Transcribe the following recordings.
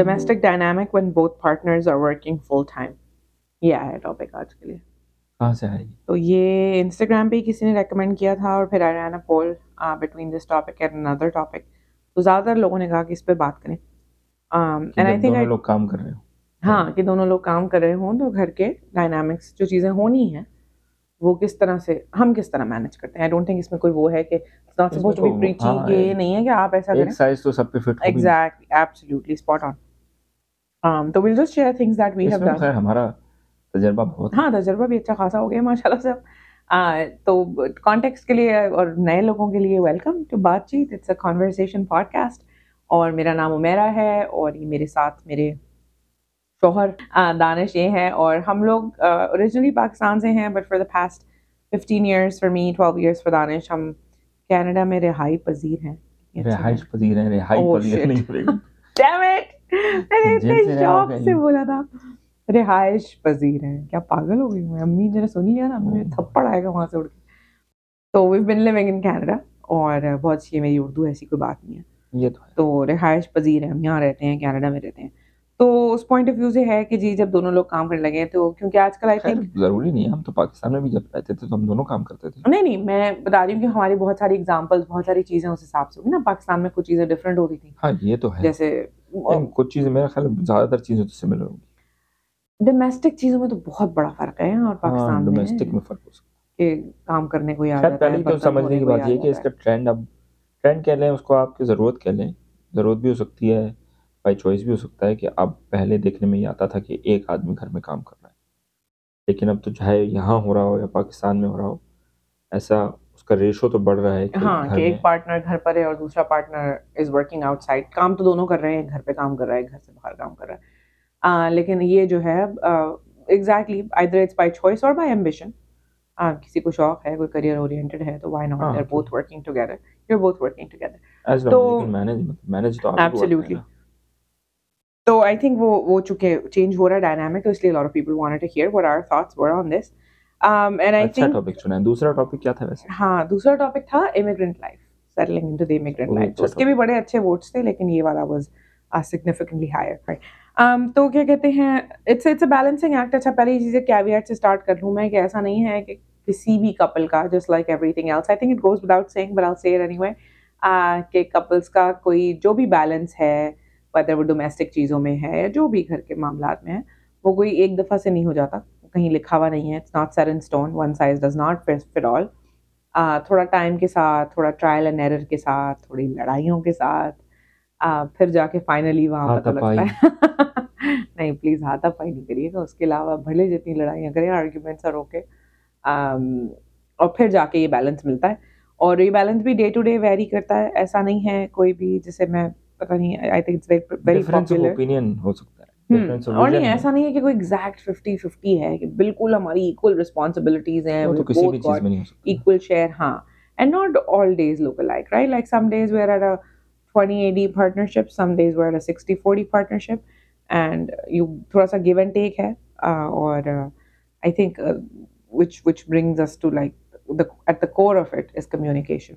domestic dynamic when both partners are working full time. یہ آیا topic آج کے لیے. کہاں سے آئی؟ تو یہ انسٹاگرام پہ کسی نے ریکمینڈ کیا تھا اور پھر I ran a poll between this topic and another topic. تو زیادہ تر لوگوں نے کہا کہ اس پہ بات کریں. اینڈ آئی تھنک لوگ کام کر رہے ہوں. ہاں کہ دونوں لوگ کام کر رہے ہوں تو گھر کے ڈائنامکس جو چیزیں ہونی ہیں وہ کس طرح سے ہم کس طرح مینج کرتے ہیں. آئی ڈونٹ تھنک اس میں کوئی وہ ہے کہ یہ نہیں ہے کہ آپ ایسا کریں. سائز تو سب پہ fit. Exactly absolutely spot on. تو well just share things that we have done. ہمارا تجربہ بہت. ہاں تجربہ بھی اچھا خاصا ہو گیا ماشاء اللہ صاحب. تو کانٹیکس کے لیے اور نئے لوگوں کے لیے welcome to Baat Cheet. It's a conversation podcast اور میرا نام عمیرہ ہے اور یہ میرے ساتھ میرے شوہر دانش یہ ہیں اور ہم لوگ اوریجنلی پاکستان سے ہیں but for the past 15 years for me 12 years for Danish ہم کینیڈا میں رہائی پذیر ہیں. رہائش پذیر ہیں. کیا پاگل ہو گئی ہوں. امی نے سن لیا نا مجھے تھپڑ آئے گا وہاں سے اڑ کے. تو وی بن لیونگ ان کینیڈا اور بہت اچھی ہے میری اردو ایسی کوئی بات نہیں ہے. یہ تو رہائش پذیر ہیں. ہم یہاں رہتے ہیں کینیڈا میں رہتے ہیں. تو اس پوائنٹ آف ویو سے ہے کہ جی جب دونوں لوگ کام کرنے لگے تو کیونکہ آج کل آئی تھنک ضروری نہیں ہے. ہم تو پاکستان میں بھی جب رہتے تھے تو ہم دونوں کام کرتے تھے. نہیں نہیں میں بتا رہی ہوں کہ ہماری بہت ساری ایگزامپلس بہت ساری چیزیں اس حساب سے ہوئی نا. پاکستان میں کچھ چیزیں ڈفرینٹ ہوتی تھیں. ہاں یہ تو ہے. جیسے کچھ چیزیں میرا خیال زیادہ تر چیزیں تو سملر ہوں گی. ڈومیسٹک چیزوں میں تو بہت بڑا فرق ہے اور پاکستان میں ڈومیسٹک میں فرق ہو سکتا ہے کہ کام کرنے کو یاد آتا ہے. سمجھنے کی بات یہ کہ اس کا ٹرینڈ اب ٹرینڈ کہہ لیں اس کو آپ کی ضرورت کہہ لیں. ضرورت بھی ہو سکتی ہے بائی چوائس بھی ہو سکتا ہے کہ اب پہلے دیکھنے میں یہ آتا تھا کہ ایک آدمی گھر میں کام کر رہا ہے لیکن اب تو چاہے یہاں ہو رہا ہو یا پاکستان میں ہو رہا ہو ایسا اس کا ریشو تو بڑھ رہا ہے. ہاں کہ ایک پارٹنر گھر پر ہے اور دوسرا partner is working out side. کام تو دونوں کر رہے ہیں. گھر پہ کام کر رہا ہے گھر سے باہر کام کر رہا ہے. لیکن یہ جو ہے exactly either it's by choice اور بائی ایمبیشن. کسی کو شوق ہے کوئی کیریئر اورینٹڈ ہے تو why not. They are both working together. You are both working together تو مینج تو ایبسلیوٹلی. تو آئی تھنک وہ چونکہ چینج ہو رہا ہے ڈائنامک تو اس لیے lot of people wanted to hear what our thoughts were on this and I think topic چنا ہے. دوسرا ٹاپک کیا تھا ویسے؟ ہاں دوسرا ٹاپک تھا immigrant life settling into the immigrant life. اس کے بھی بڑے اچھے ووٹس تھے لیکن یہ والا واز سگنیفیکنٹلی ہائر. تو کیا کہتے ہیں اٹس اے بیلنسنگ ایکٹ. اچھا پہلے یہ چیزیں کیویٹ سے اسٹارٹ کر لوں میں کہ ایسا نہیں ہے کہ کسی بھی کپل کا just like everything else I think it goes without saying but I will say it any way کہ کپلس کا کوئی جو بھی بیلنس ہے whether وہ ڈومیسٹک چیزوں میں ہے یا جو بھی گھر کے معاملات میں ہے وہ کوئی ایک دفعہ سے نہیں ہو جاتا. کہیں لکھا ہوا نہیں ہے. It's not set in stone. One size does not fit all. تھوڑا ٹائم کے ساتھ تھوڑا ٹرائل اینڈ ایرر کے ساتھ تھوڑی لڑائیوں کے ساتھ پھر جا کے فائنلی وہاں پتہ لگتا ہے. نہیں پلیز ہاتھ پائی نہیں کریے گا. اس کے علاوہ بھلے جتنی لڑائیاں کریں آرگیومنٹس اور اوکے اور پھر جا کے یہ بیلنس ملتا ہے. اور یہ بیلنس بھی ڈے ٹو ڈے ویری کرتا ہے. ایسا نہیں ہے کوئی بھی جسے میں پتا نہیں. I think it's very popular. Opinion ہو سکتا ہے اور نہیں ایسا نہیں ہے کہ کوئی ایگزیکٹ 50-50 ہے کہ بالکل ہماری ایکول ریسپانسبلٹیز ہیں وہ تو کسی بھی چیز میں نہیں ہو سکتا ایکول شیئر. ہاں and not all days look alike right. Like some days we are at a 20-80 partnership some days we are at a 60-40 partnership and you تھوڑا سا گیو اینڈ ٹیک ہے. اور I think which brings us to like at the core of it is communication.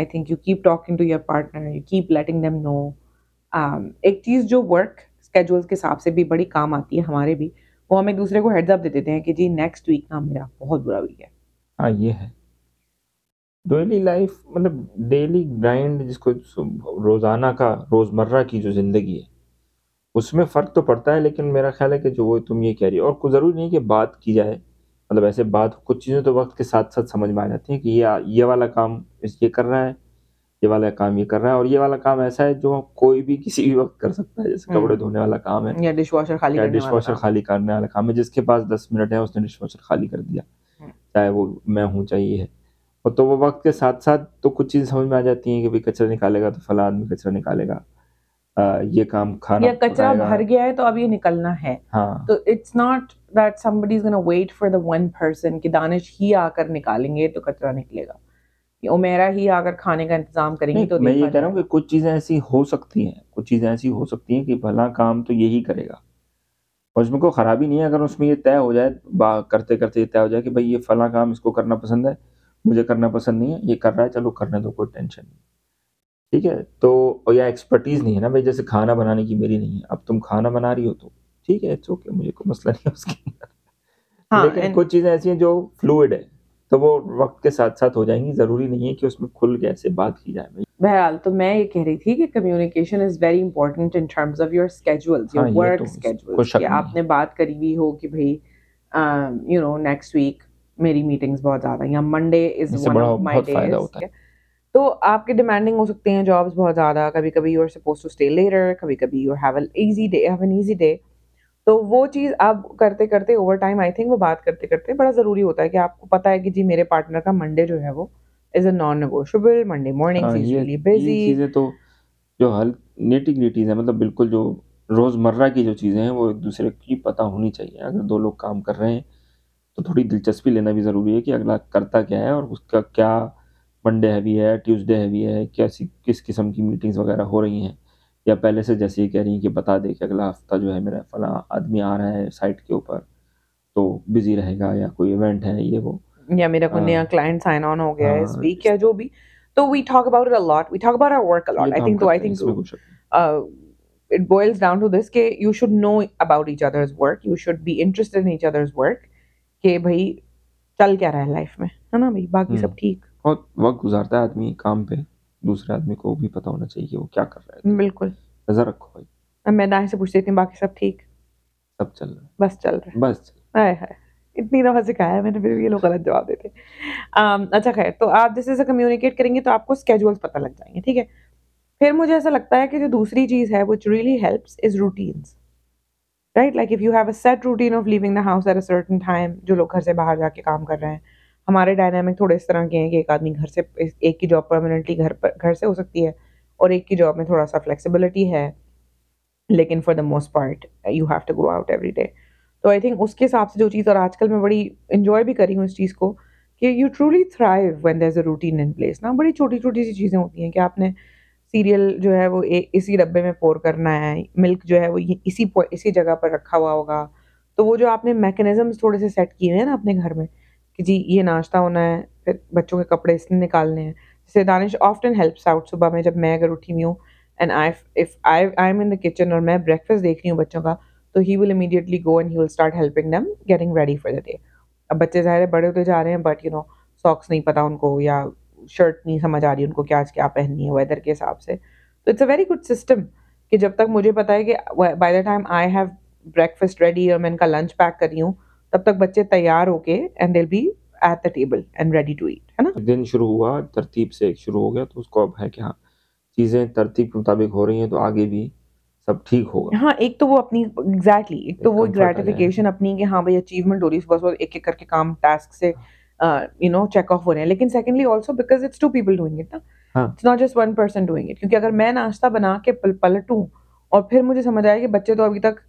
I think you keep talking to your partner, you keep letting them know. ایک چیز جو work اسکیڈولز کے حساب سے بھی بڑی کام آتی ہے ہمارے بھی وہ ہم ایک دوسرے کو ہیڈز اپ دے دیتے ہیں کہ جی نیکسٹ ویک کا میرا بہت برا ویک ہے. ہاں یہ ہے ڈیلی لائف مطلب ڈیلی گرائنڈ جس کو روزانہ کا روزمرہ کی جو زندگی ہے اس میں فرق تو پڑتا ہے. لیکن میرا خیال ہے کہ جو وہ تم یہ کہہ رہی ہو اور کوئی ضروری نہیں کہ بات کی جائے مطلب ایسے بات. کچھ چیزیں تو وقت کے ساتھ ساتھ سمجھ میں آ جاتی ہیں کہ یہ والا کام اس یہ کر رہا ہے یہ والا کام یہ کر رہا ہے اور یہ والا کام ایسا ہے جو کوئی بھی کسی بھی وقت کر سکتا ہے. جیسے کپڑے دھونے والا کام ہے یا ڈش واشر خالی کرنے والا کام ہے. جس کے پاس 10 منٹ ہیں اس نے ڈش واشر خالی کر دیا چاہے وہ میں ہوں چاہے یہ ہے. اور تو وہ وقت کے ساتھ ساتھ تو کچھ چیزیں سمجھ میں آ جاتی ہیں کہ بھائی کچرا نکالے گا تو فلاں آدمی کچرا نکالے گا یہ کام کھانا یا کچرا بھر گیا ہے تو اب یہ نکلنا ہے. ہاں تو it's not that somebody is going to wait for the one person کہ دانش ہی آ کر نکالیں گے تو کچرا نکلے گا یا عمیرہ ہی آ کر کھانے کا انتظام کریں گے. تو میں یہ کہہ رہا ہوں کہ کچھ چیزیں ایسی ہو سکتی ہیں کہ بھلا کام تو یہی کرے گا اور اس میں کوئی خرابی نہیں ہے. اگر اس میں یہ طے ہو جائے کرتے کرتے یہ طے ہو جائے کہ بھائی یہ فلاں کام اس کو کرنا پسند ہے مجھے کرنا پسند نہیں ہے یہ کر رہا ہے چلو کرنے دو کوئی ٹینشن نہیں. ٹھیک ہے، تو یا ایکسپرٹیز نہیں ہے نا بھائی، جیسے کھانا بنانے کی میری نہیں ہے، اب تم کھانا بنا رہی ہو تو ٹھیک ہے، اٹس اوکے، مجھے کوئی مسئلہ نہیں ہے اس کے اندر، لیکن کچھ چیزیں ایسی ہیں جو فلوئڈ ہے تو وہ وقت کے ساتھ ساتھ ہو جائیں گی، ضروری نہیں ہے کہ اس میں کھل کے ایسے بات کی جائے. بہرحال تو میں یہ کہہ رہی تھی کہ communication is very important in terms of your schedules, your work schedules, کہ آپ نے بات کری ہوئی ہو کہ بھائی یو نو نیکسٹ ویک میری میٹنگز بہت زیادہ ہیں، یا Monday is one of my days. تو آپ کے ڈیمانڈنگ ہو سکتے ہیں جابس بہت زیادہ، کبھی کبھی you are suppose to stay later, کبھی کبھی you have an easy day. تو وہ چیز آپ کرتے کرتے اوور ٹائم آئی تھنک وہ بات کرتے کرتے بڑا ضروری ہوتا ہے کہ آپ کو پتہ ہے کہ جی میرے پارٹنر کا منڈے جو ہے وہ is a non negotiable, Monday mornings usually busy. یہ چیزیں تو جو نیٹی گریٹیز ہیں، مطلب بالکل جو روزمرہ کی جو چیزیں ہیں وہ ایک دوسرے کی پتہ ہونی چاہیے. اگر دو لوگ کام کر رہے ہیں تو تھوڑی دلچسپی لینا بھی ضروری ہے کہ اگلا کرتا کیا ہے اور اس کا کیا منڈے ہیوی ہے، ٹیوزڈے ہیوی ہے، کیسی کس قسم کی میٹنگز وغیرہ ہو رہی ہیں، یا پہلے سے جیسے یہ کہہ رہی ہیں کہ بتا دے کہ اگلا ہفتہ جو ہے میرا فلاں آدمی آ رہا ہے سائٹ کے اوپر تو بزی رہے گا، یا کوئی ایونٹ ہے یہ وہ، یا میرا کوئی نیا کلائنٹ سائن آن ہو گیا ہے اس ویک یا جو بھی. تو we talk about it a lot, we talk about our work a lot. I think it boils down to this کہ you should know about each other's work, you should be interested in each other's work, کہ بھائی چل کیا رہا ہے life میں، ہے نا بھائی، باقی سب ٹھیک. اور وقت گزارتا ہے آدمی کام پہ، دوسرے آدمی کو بھی پتہ ہونا چاہیے کہ وہ کیا کر رہا ہے. بالکل نظر رکھو بھائی. میں دانش سے پوچھتی تھی باقی سب ٹھیک، سب چل رہا ہے، بس چل رہا ہے، بس. ہائے ہائے، اتنی دفعہ سکھایا میں نے پھر یہ لوگ غلط جواب دیتے. اچھا خیر، تو آپ جیسے جیسے کمیونیکیٹ کریں گے تو آپ کو اسکیجولس پتہ لگ جائیں گے، ٹھیک ہے. پھر مجھے ایسا لگتا ہے کہ جو دوسری چیز ہے which really helps is routines, right? Like if you have a set routine of leaving the house at a certain time. جو لوگ گھر سے باہر جا کے کام کر رہے ہیں، ہمارے ڈائنامک تھوڑے اس طرح کے ہیں کہ ایک آدمی گھر سے، ایک کی جاب پرماننٹلی گھر سے ہو سکتی ہے اور ایک کی جاب میں تھوڑا سا فلیکسیبلٹی ہے، لیکن for the most part you have to go out every day. تو آئی تھنک اس کے حساب سے جو چیز، اور آج کل میں بڑی انجوائے بھی کری ہوں اس چیز کو، کہ you truly thrive when there is a routine in place نا. بڑی چھوٹی چھوٹی سی چیزیں ہوتی ہیں کہ آپ نے سیریل جو ہے وہ اسی ڈبے میں پور کرنا ہے، ملک جو ہے وہ اسی جگہ پر رکھا ہوا ہوگا. تو وہ جو آپ نے میکینزمس تھوڑے سے سیٹ کیے ہیں نا اپنے گھر میں کہ جی یہ ناشتہ ہونا ہے، پھر بچوں کے کپڑے اس نے نکالنے ہیں. جیسے دانش آفٹن ہیلپس آؤٹ صبح میں، جب میں اگر اٹھی ہوئی ہوں and I am in the kitchen اور میں بریکفاسٹ دیکھ رہی ہوں بچوں کا، تو he will immediately go and he will start helping them getting ready for the day. اب بچے ظاہر ہے بڑے ہوتے جا رہے ہیں، بٹ یو نو ساکس نہیں پتہ ان کو، یا شرٹ نہیں سمجھ آ رہی ان کو کہ آج کیا پہننی ہے ویدر کے حساب سے. تو it's a very good system کہ جب تک مجھے پتہ ہے کہ by the time I have breakfast ready اور میں ان کا لنچ پیک کر رہی ہوں، تب تک بچے تیار ہو کے and they be at the table and ready to eat, ہے نا. دن شروع ہوا ترتیب سے، ایک شروع ہو گیا تو اس کو اب ہے کہ ہاں چیزیں ترتیب کے مطابق ہو رہی ہیں تو آگے بھی سب ٹھیک ہوگا. ہاں ایک تو وہ اپنی ایگزیکٹلی ایک تو وہ گریٹیفیکیشن اپنی کہ ہاں بھائی اچیومنٹ ہو رہی ہے، بس وہ ایک ایک کر کے کام ٹاسک سے یو نو چیک آف ہو رہے ہیں. لیکن secondly also because it's two people doing it نا، it's not just one person doing it. کیونکہ اگر میں ناشتہ بنا کے پلٹوں اور پھر مجھے سمجھ آیا کہ بچے تو ابھی تک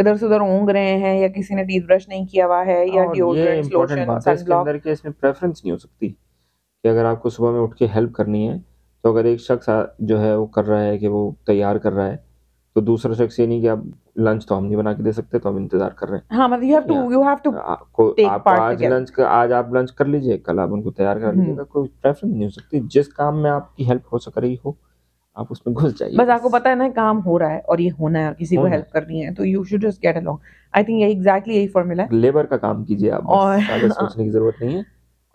ادھر سے ادھر اونگ رہے ہیں، یا کسی نے ٹیتھ برش نہیں کیا ہوا ہے، یا ڈیوڈرنٹ، لوشن، سن بلاک. اس میں پریفرنس نہیں ہو سکتی کہ اگر آپ کو صبح میں اٹھ کے ہیلپ کرنی ہے تو اگر ایک شخص جو ہے وہ کر رہا ہے کہ وہ تیار کر رہا ہے تو دوسرا شخص یہ نہیں کہ اب لنچ تو ہم نہیں بنا کے دے سکتے تو ہم انتظار کر رہے ہیں. ہاں مطلب آج آپ لنچ کر لیجیے، کل آپ ان کو تیار کر لیجیے گا. کوئی پریفرنس نہیں ہو سکتی. جس کام میں آپ کی ہیلپ ہو سک رہی ہو آپ اس میں گھس جائیے. بس آپ کو پتہ ہے نا کام ہو رہا ہے اور یہ ہونا ہے اور کسی کو ہیلپ کرنی ہے تو you should just get along. I think یہی ایگزیکٹلی یہی فارمولا ہے. لیبر کا کام کیجیے آپ، زیادہ سوچنے کی ضرورت نہیں ہے.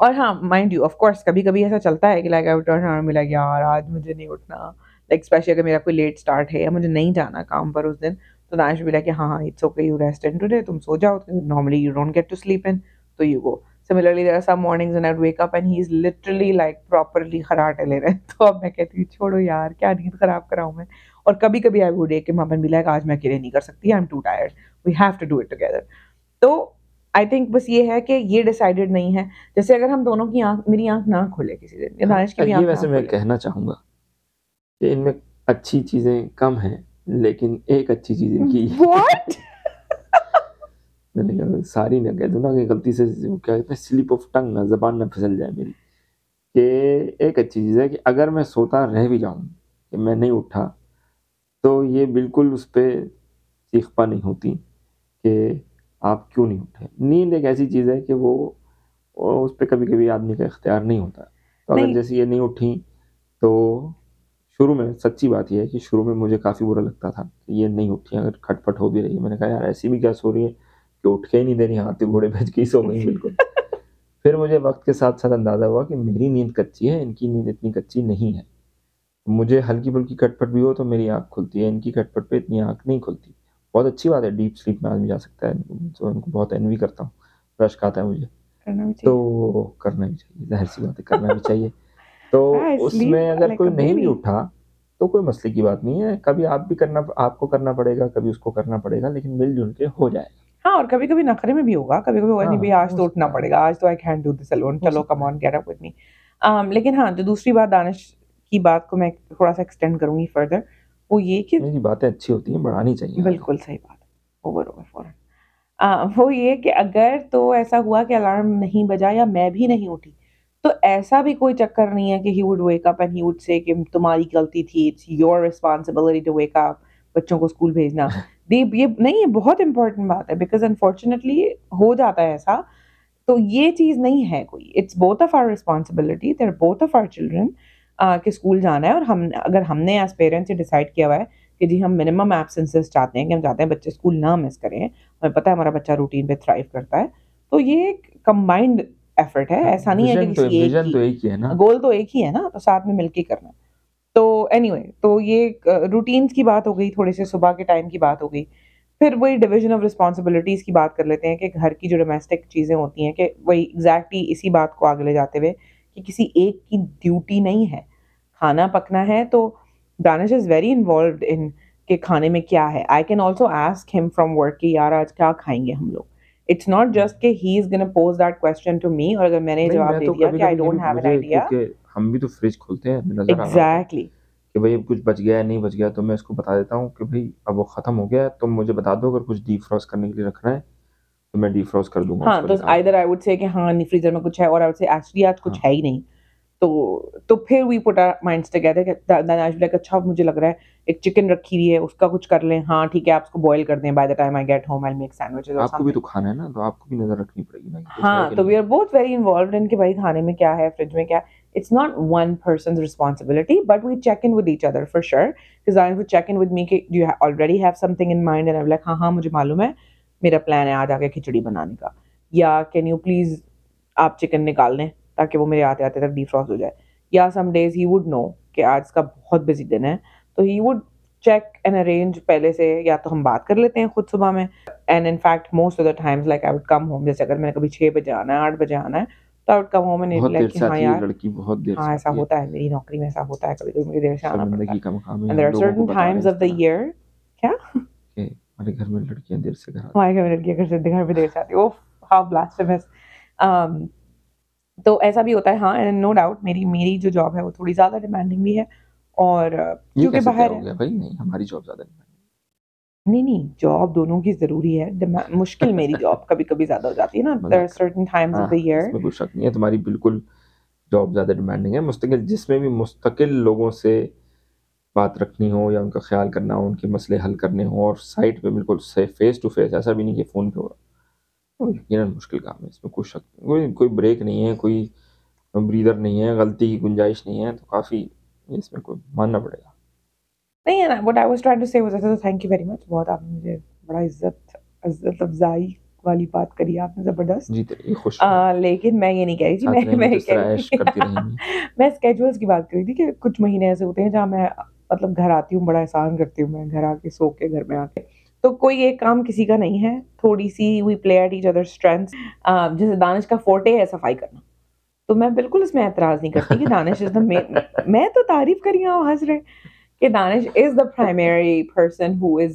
اور ہاں مائنڈ یو آف کورس کبھی کبھی ایسا چلتا ہے کہ لائک آئی ٹرن اراؤنڈ ملا یار آج مجھے نہیں اٹھنا، لائک اسپیشلی اگر میرا کوئی لیٹ اسٹارٹ ہے یا مجھے نہیں جانا کام پر اس دن، تو دانش ملا کہ ہاں it's okay you rest in today, تم سو جاؤ، normally you don't get to sleep in تو you go. Similarly there are some mornings when I wake up and he's literally like properly kharate le raha hai to ab main kehti hu chodo yaar kya neend kharab karau main. Aur kabhi kabhi I would ek maman mila hai aaj main akele nahi kar sakti, I'm too tired, we have to do it together. To I think bas ye hai ki ye decided nahi hai. Jaise agar hum dono ki aankh meri aankh na khule kisi din, Danish ki bhi aankh. Ye वैसे मैं कहना चाहूंगा कि इनमें अच्छी चीजें कम हैं लेकिन एक अच्छी चीज इनकी what میں نے کہا ساری نہ کہہ دوں نا کہ غلطی سے کیا کہتے ہیں سلپ آف ٹنگ نہ زبان نہ پھسل جائے میری. کہ ایک اچھی چیز ہے کہ اگر میں سوتا رہ بھی جاؤں کہ میں نہیں اٹھا تو یہ بالکل اس پہ چیخ پا نہیں ہوتی کہ آپ کیوں نہیں اٹھے. نیند ایک ایسی چیز ہے کہ وہ اس پہ کبھی کبھی آدمی کا اختیار نہیں ہوتا. تو اگر جیسے یہ نہیں اٹھی تو شروع میں سچی بات یہ ہے کہ شروع میں مجھے کافی برا لگتا تھا کہ یہ نہیں اٹھی، اگر کھٹ پٹ ہو بھی رہی ہے، میں نے کہا یار ایسی بھی کیا سو رہی ہے کہ اٹھ کے ہی نہیں دے رہی، ہاتھ گھوڑے بھیج کے سو گئی بالکل. پھر مجھے وقت کے ساتھ ساتھ اندازہ ہوا کہ میری نیند کچی ہے، ان کی نیند اتنی کچی نہیں ہے. مجھے ہلکی پھلکی کھٹ پٹ بھی ہو تو میری آنکھ کھلتی ہے، ان کی کھٹ پٹ پہ اتنی آنکھ نہیں کھلتی. بہت اچھی بات ہے، ڈیپ سلیپ میں آدمی جا سکتا ہے، تو ان کو بہت انوی کرتا ہوں، رشک آتا ہے مجھے. تو کرنا بھی چاہیے، ظاہر سی بات ہے کرنا بھی چاہیے. تو اس میں اگر کوئی نہیں بھی اٹھا تو کوئی مسئلے کی بات نہیں ہے، کبھی آپ بھی کرنا، آپ کو کرنا پڑے گا، کبھی اس کو کرنا پڑے گا، لیکن مل جل کے ہو جائے گا. ہاں، اور کبھی کبھی نخرے میں بھی ہوگا، کبھی کبھی ہوگا نہیں بھائی آج تو اٹھنا پڑے گا، آج تو I can do this alone, چلو come on get up with می. لیکن ہاں، جو دوسری بات دانش کی بات کو میں تھوڑا سا ایکسٹینڈ کروں گی فردر، وہ یہ کہ میری باتیں اچھی ہوتی ہیں، بڑھانی چاہیے. بالکل صحیح بات، اوور اوور فوراً. وہ یہ کہ اگر تو ایسا ہوا کہ الارم نہیں بجا یا میں بھی نہیں اٹھی تو ایسا بھی کوئی چکر نہیں ہے کہ he would wake up and he would سے کہ تمہاری غلطی تھی، it's your responsibility to wake up, بچوں کو اسکول بھیجنا. یہ نہیں ہے، بہت امپورٹنٹ بات ہے، بیکاز انفارچونیٹلی ہو جاتا ہے ایسا. تو یہ چیز نہیں ہے کوئی، it's both of our responsibility, they are both of our children کہ اسکول جانا ہے، اور ہم اگر ہم نے ایز پیرنٹس یہ ڈیسائڈ کیا ہوا ہے کہ جی ہم منیمم ایبسنسز چاہتے ہیں، کہ ہم چاہتے ہیں بچے اسکول نہ مس کریں، ہمیں پتہ ہے ہمارا بچہ روٹین پہ تھرائیو کرتا ہے، تو یہ ایک کمبائنڈ ایفرٹ ہے. ایسا نہیں ہے کہ ویژن تو ایک ہی ہے نا، گول تو ایک ہی ہے نا، تو ساتھ میں مل کے کرنا. تو اینی وے، تو یہ روٹینس کی بات ہو گئی، تھوڑے سے صبح کے ٹائم کی بات ہو گئی. پھر وہی ڈویژن آف رسپانسبلٹیز کی بات کر لیتے ہیں کہ گھر کی جو ڈومیسٹک چیزیں ہوتی ہیں، کہ وہی ایگزیکٹلی اسی بات کو آگے لے جاتے ہوئے کہ کسی ایک کی ڈیوٹی نہیں ہے. کھانا پکنا ہے تو دانش از ویری انوالوڈ ان کہ کھانے میں کیا ہے. I can also ask him from work کہ یار آج کیا کھائیں گے ہم لوگ. اٹس ناٹ جسٹ کہ he is gonna pose that question to me, اور اگر میں نے جواب دے دیا کہ I don't have an idea, ہم بھی تو فریج کھولتے ہیں، نظر آ رہا ہے کہ بھائی اب کچھ بچ گیا ہے نہیں بچ گیا، تو میں اس کو بتا دیتا ہوں کہ بھائی اب وہ ختم ہو گیا ہے، تم مجھے بتا دو اگر کچھ ڈیپ فروز کرنے کے لیے رکھنا ہے تو میں ڈیپ فروز کر دوں گا. ہاں، تو آئیدر آئی وڈ سے کہ ہاں فریزر میں کچھ ہے، اور آئی وڈ سے ایکچولی آج کچھ ہے ہی نہیں. تو پھر وی پٹ آور مائنڈز ٹوگیدر کہ دانش بلاک اچھا مجھے لگ رہا ہے ایک چکن رکھی ہوئی ہے، اس کا کچھ کر لیں. ہاں ٹھیک ہے، آپ اس کو بوائل کر دیں، by the time I get home I make sandwiches. آپ کو بھی تو کھانا ہے نا، تو آپ کو بھی نظر رکھنی پڑے گی نا. ہاں، تو we are both very involved in کہ بھائی کھانے میں کیا ہے، فریج میں کیا ہے. It's not one person's responsibility, but we check in with each other for sure. Because I would check in with me, do you already have something in mind? And I'm like, हाँ हाँ मुझे मालूम है, मेरा plan है आज आके खिचड़ी बनाने का. या can you please आप chicken निकाल दें تاکہ वो मेरे आते आते तक defrost हो जाए. या some days he would know कि आज का बहुत busy दिन है, तो he would check and arrange پہले से. या तो हम बात कर लेते हैं खुद सुबह में. And in fact, most of the times like I would come home, जैसे अगर मैंने कभी 6 बजे आना है 8 बजे आना है, Out come home and like हाँ یار لڑکی بہت دیر. ہاں ایسا ہوتا ہے، میری نوکری میں ایسا ہوتا ہے، کبھی کبھی مجھے دیر سے آنا پڑتا ہے. And there are certain times of the year کیا ہمارے گھر میں لڑکیاں دیر سے گھر، ہمارے گھر میں لڑکیاں گھر پہ دیر سے آتی. Oof how blasphemous. تو ایسا بھی ہوتا ہے. ہاں and no doubt میری جو جاب ہے وہ تھوڑی زیادہ ڈیمانڈنگ بھی ہے، اور کیونکہ باہر بھائی نہیں، ہماری جاب زیادہ نہیں، جاب دونوں کی ضروری ہے. مشکل میری جاب کبھی کبھی زیادہ ہو جاتی ہے نا. there are certain times of the year. اس میں کوئی شک نہیں ہے، تمہاری بالکل جاب زیادہ ڈیمانڈنگ ہے. مستقل جس میں بھی مستقل لوگوں سے بات رکھنی ہو یا ان کا خیال کرنا ہو، ان کے مسئلے حل کرنے ہوں، اور سائٹ پہ بالکل فیس ٹو فیس، ایسا بھی نہیں کہ فون پہ ہو رہا، یقیناً مشکل کام ہے. اس میں کوئی شک نہیں، کوئی بریک نہیں ہے، کوئی بریدر نہیں ہے، غلطی کی گنجائش نہیں ہے. تو کافی اس میں کوئی ماننا پڑے گا. نہیں ہے، but I was trying to say was ایسا. تھینک یو ویری مچ، بہت آپ نے مجھے بڑا عزت افزائی والی بات کری آپ نے، زبردست. لیکن میں یہ نہیں کہہ رہی تھی، میں اسکیجولس کی بات کر رہی تھی کہ کچھ مہینے ایسے ہوتے ہیں جہاں میں مطلب گھر آتی ہوں، بڑا احسان کرتی ہوں میں گھر آ کے، سو کے گھر میں آ کے. تو کوئی ایک کام کسی کا نہیں ہے، تھوڑی سی we play at each other strengths. جیسے دانش کا فورٹے ہے صفائی کرنا، تو میں بالکل اس میں اعتراض نہیں کرتی کہ دانش از دا مین. میں تو تعریف کری ہوں، ہنس رہے کہ Danish is the primary person who is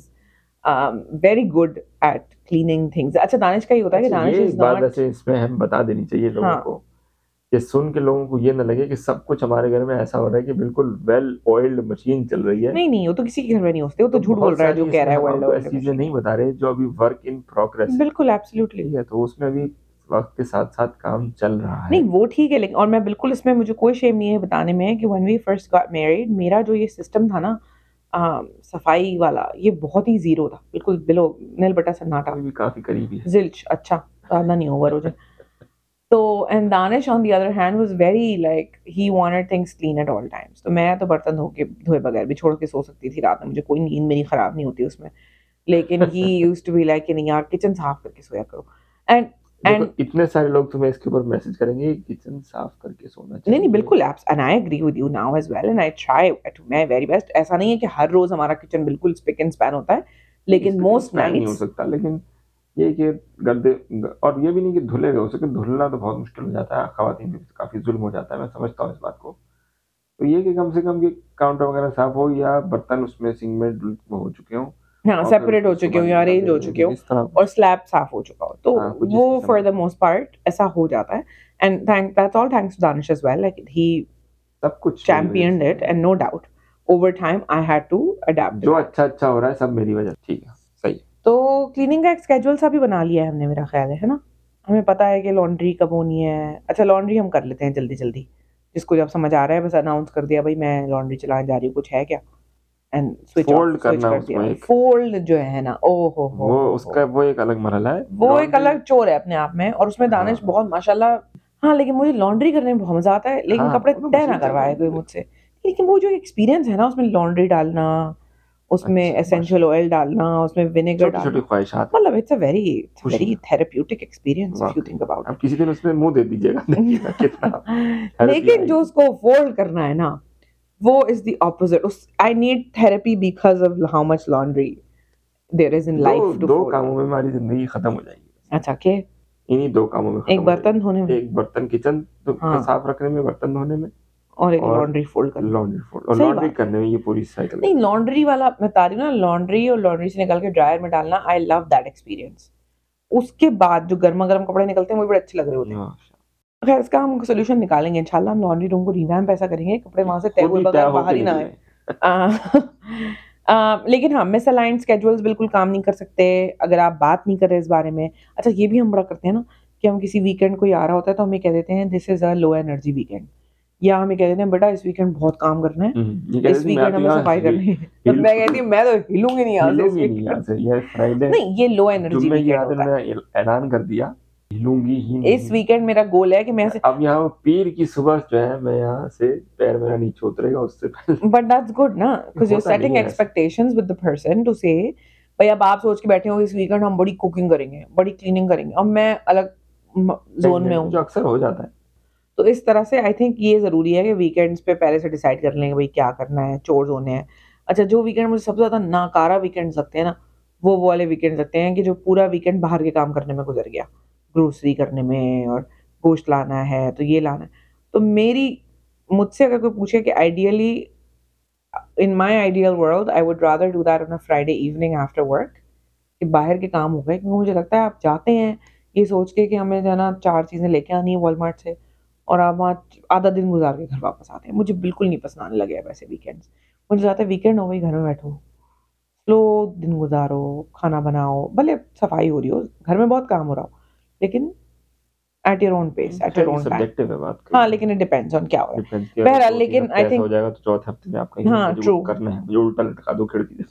very good at cleaning things. اچھا دانش کا یہ ہوتا ہے کہ دانش از ناٹ، اس میں ہم بتا دینی چاہیے لوگوں کو کہ سن کے لوگوں کو یہ نہ لگے کہ سب کچھ ہمارے گھر میں ایسا ہو رہا ہے کہ بالکل ویل آئلڈ مشین چل رہی ہے. نہیں نہیں، وہ تو کسی کے گھر میں نہیں ہوتے، وہ تو جھوٹ بول رہا ہے جو کہہ رہا ہے. ویل آئلڈ چیزیں نہیں بتا رہے جو ابھی ورک ان پروگریس. بالکل ایبسلیوٹلی ہے، تو اس میں ابھی وقت کے ساتھ ساتھ کام چل رہا ہے. نہیں وہ ٹھیک ہے، لیکن اور میں بالکل اس میں مجھے کوئی شیم نہیں ہے بتانے میں کہ when we first got married میرا جو یہ سسٹم تھا نا صفائی والا، یہ بہت ہی زیرو تھا، بالکل بلو نل بٹا سناٹا، کافی قریبی ہے زلچ. اچھا زیادہ نہیں اوور ہو جائے. تو and Danish on the other hand was very like he wanted things clean at all times. تو میں تو برتن دھوئے بغیر بھی چھوڑ کے سو سکتی تھی رات میں، مجھے کوئی نیند میری خراب نہیں ہوتی اس میں، لیکن he used to be like کہ نہیں یار کچن صاف کر کے سویا کرو. and اتنے سارے لوگ تمہیں اس کے اوپر میسج کریں گے کچن صاف کر کے سونا چاہیے. نہیں نہیں بالکل and I agree with you now as well and I try at my very best. ایسا نہیں ہے کہ ہر روز ہمارا کچن بالکل spick and span ہوتا ہے، لیکن most nights نہیں ہو سکتا. لیکن یہ کہ گندے، اور یہ بھی نہیں کہ دھلے ہوئے ہو سکے، دھلنا تو بہت مشکل ہو جاتا ہے، خواتین پہ کافی ظلم ہو جاتا ہے، میں سمجھتا ہوں اس بات کو. تو یہ کہ کم سے کم یہ کاؤنٹر وغیرہ صاف ہو یا برتن اس میں سنگ میں ہو چکے ہوں، ہاں سیپریٹ ہو چکے ہوں یا ارینج ہو چکے ہوں اور سلیب صاف ہو چکا ہو، تو وہ فار دا موسٹ پارٹ ایسا ہو جاتا ہے. And that's all thanks to Danish as well, like he سب کچھ championed it and no doubt over time I had to adapt. جو اچھا اچھا ہو رہا ہے سب میری وجہ، ٹھیک ہے صحیح. تو کلیننگ کا ایک اسکیجول سا بھی بنا لیا ہے ہم نے، میرا خیال ہے نا، ہمیں پتہ ہے کہ لانڈری کب ہونی ہے. اچھا لانڈری ہم کر لیتے ہیں جلدی جلدی، جس کو جب سمجھ آ رہا ہے بس اناؤنس کر دیا بھائی میں لانڈری چلانے جا رہی ہوں، کچھ ہے کیا، اینڈ فولڈ کرنا اس میں، فولڈ جو ہے نا او ہو وہ اس کا وہ ایک الگ مرحلہ ہے، وہ ایک الگ چور ہے اپنے آپ میں، اور اس میں دانش بہت ماشاءاللہ. ہاں لیکن مجھے لانڈری کرنے میں بہت مزہ آتا ہے، لیکن کپڑے طے نہ کروائے کوئی مجھ سے، لیکن وہ جو ایکسپیرینس ہے نا اس میں لانڈری ڈالنا، اس میں اسینشل آئل ڈالنا، اس میں ونیگر ڈالنا، مطلب it's a very very therapeutic experience if you think about it. آپ کسی دن اس میں منہ دے دیجیے گا کتنا. لیکن جو اس کو فولڈ کرنا ہے نا وہ is the opposite. I need therapy because of how much laundry there is in life to fold. دو کاموں میں ہماری زندگی ختم ہو جائے گی. اچھا کہ انہی دو کاموں میں، ایک برتن دھونے میں، ایک برتن کچن صاف رکھنے میں، برتن دھونے میں، اور ایک لانڈری فولڈ کرنا، لانڈری کرنے میں، یہ پوری سائیکل. نہیں لانڈری والا میں بتا رہی ہوں نا، لانڈری اور لانڈری سے نکال کے ڈرائر میں ڈالنا، آئی لو دیٹ ایکسپیرینس. اس کے بعد جو گرما گرم کپڑے نکلتے ہیں وہ بڑے اچھے لگ رہے ہوتے ہیں. خیر اس کا ہم سولوشن نکالیں گے انشاءاللہ، ہم لانڈری روم کو ریویمپ ایسا کریں گے کپڑے وہاں سے طے ہوئے بغیر باہر ہی نہ آئے. لیکن ہاں مس الائنڈ اسکیجولز بالکل کام نہیں کر سکتے اگر آپ بات نہیں کر رہے اس بارے میں. اچھا یہ بھی ہم بڑا کرتے ہیں نا کہ ہم کسی ویکینڈ کو آ رہا ہوتا ہے تو ہمیں کہہ دیتے ہیں دس از اے لو انرجی ویکینڈ، یا ہمیں کہہ دیتے ہیں بیٹا اس ویکینڈ بہت کام کرنا ہے، اس ویکینڈ ہمیں صفائی کرنی ہے. میں کہتی ہوں میں تو ہلوں گی نہیں یہاں سے، یہ فرائیڈے نہیں، یہ لو انرجی ویکینڈ ہوتا ہے. اعلان کر دیا ہلوں گی ہی اس ویکینڈ، میرا گول ہے کہ میں اب یہاں پیر کی صبح جو ہے میں یہاں سے پیر میرا نیچے اترے گا اس سے پہلے. بٹ دیٹس گڈ نا، because you setting expectations with the person to say بھائی اب آپ سوچ کے بیٹھے ہو اس ویکینڈ ہم بڑی کوکنگ کریں گے، بڑی کلیننگ کریں گے، اور میں الگ زون میں ہوں، جو اکثر ہو جاتا ہے. تو اس طرح سے آئی تھنک یہ ضروری ہے کہ ویکینڈس پہ پہلے سے ڈیسائڈ کر لیں کہ بھائی کیا کرنا ہے، چورز ہونے ہیں. اچھا جو ویکینڈ مجھے سب سے زیادہ ناکارہ ویکینڈس لگتے ہیں نا، وہ والے ویکینڈس لگتے ہیں کہ جو پورا ویکینڈ باہر کے کام کرنے میں گزر گیا، گروسری کرنے میں، اور گوشت لانا ہے تو یہ لانا ہے. تو میری مجھ سے اگر کوئی پوچھے کہ ideally in my ideal world I would rather do that on a Friday evening after work, کہ باہر کے کام ہو گئے. کیونکہ مجھے لگتا ہے آپ جاتے ہیں یہ سوچ کے کہ ہمیں جانا چار چیزیں لے کے آنی ہے والمارٹ سے، اور آپ وہاں آدھا دن گزار کے گھر واپس آتے ہیں. مجھے بالکل نہیں پسند آنے لگے ہیں ویسے ویکینڈس. مجھے لگتا ہے ویکینڈ ہو گئی، گھر میں بیٹھو، سلو دن گزارو، کھانا بناؤ، بھلے صفائی ہو رہی ہو، گھر میں بہت کام ہو رہا ہو، لیکن at your own pace, at your own time. ہاں لیکن اٹ ڈیپینڈس آن کیا ہو رہا ہے بہرحال. لیکن آئی تھنک ہو جائے گا تو چوتھے ہفتے میں آپ کو ہاں ٹرو کرنا ہے، جو الٹا لٹکا دو کھڑکی سے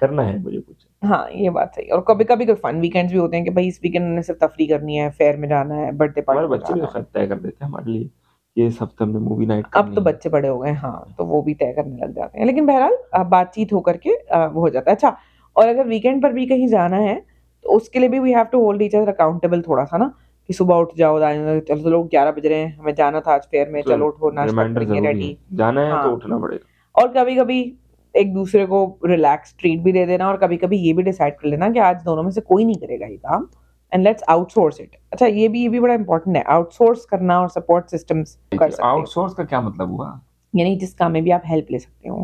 کرنا ہے مجھے کچھ. ہاں یہ بات صحیح. اور کبھی کبھی کوئی فن ویکینڈس بھی ہوتے ہیں کہ بھائی اس ویکینڈ میں صرف تفریح کرنی ہے، فیئر میں جانا ہے، برتھ ڈے پارٹی. ہمارے بچے بھی خود طے کر دیتے ہیں ہمارے لیے کہ اس ہفتے ہم نے مووی نائٹ کرنی ہے. اب تو بچے بڑے ہو گئے، ہاں تو وہ بھی طے کرنے لگ جاتے ہیں. لیکن بہرحال بات چیت ہو کر کے وہ ہو جاتا ہے. اچھا اور اگر ویکینڈ پر بھی کہیں جانا ہے تو اس کے لیے بھی we have to hold each other accountable تھوڑا سا نا، کہ صبح اٹھ جاؤ، چلو لوگ 11 بج رہے ہیں، ہمیں جانا تھا آج فیئر میں، چلو اٹھو، ناشتہ کریں گے، ریڈی جانا ہے تو اٹھنا پڑے گا. اور کبھی کبھی ایک دوسرے کو ریلیکس ٹریٹ بھی دے دینا، اور کبھی کبھی یہ بھی ڈیسائڈ کر لینا کہ آج دونوں میں سے کوئی نہیں کرے گا یہ کام، and let's outsource it. اچھا یہ بھی بڑا امپورٹنٹ ہے آؤٹ سورس کرنا، اور سپورٹ سسٹمس کر سکتے ہیں. آؤٹ سورس کا کیا مطلب ہوا؟ یعنی جس کام میں بھی آپ ہیلپ لے سکتے ہو،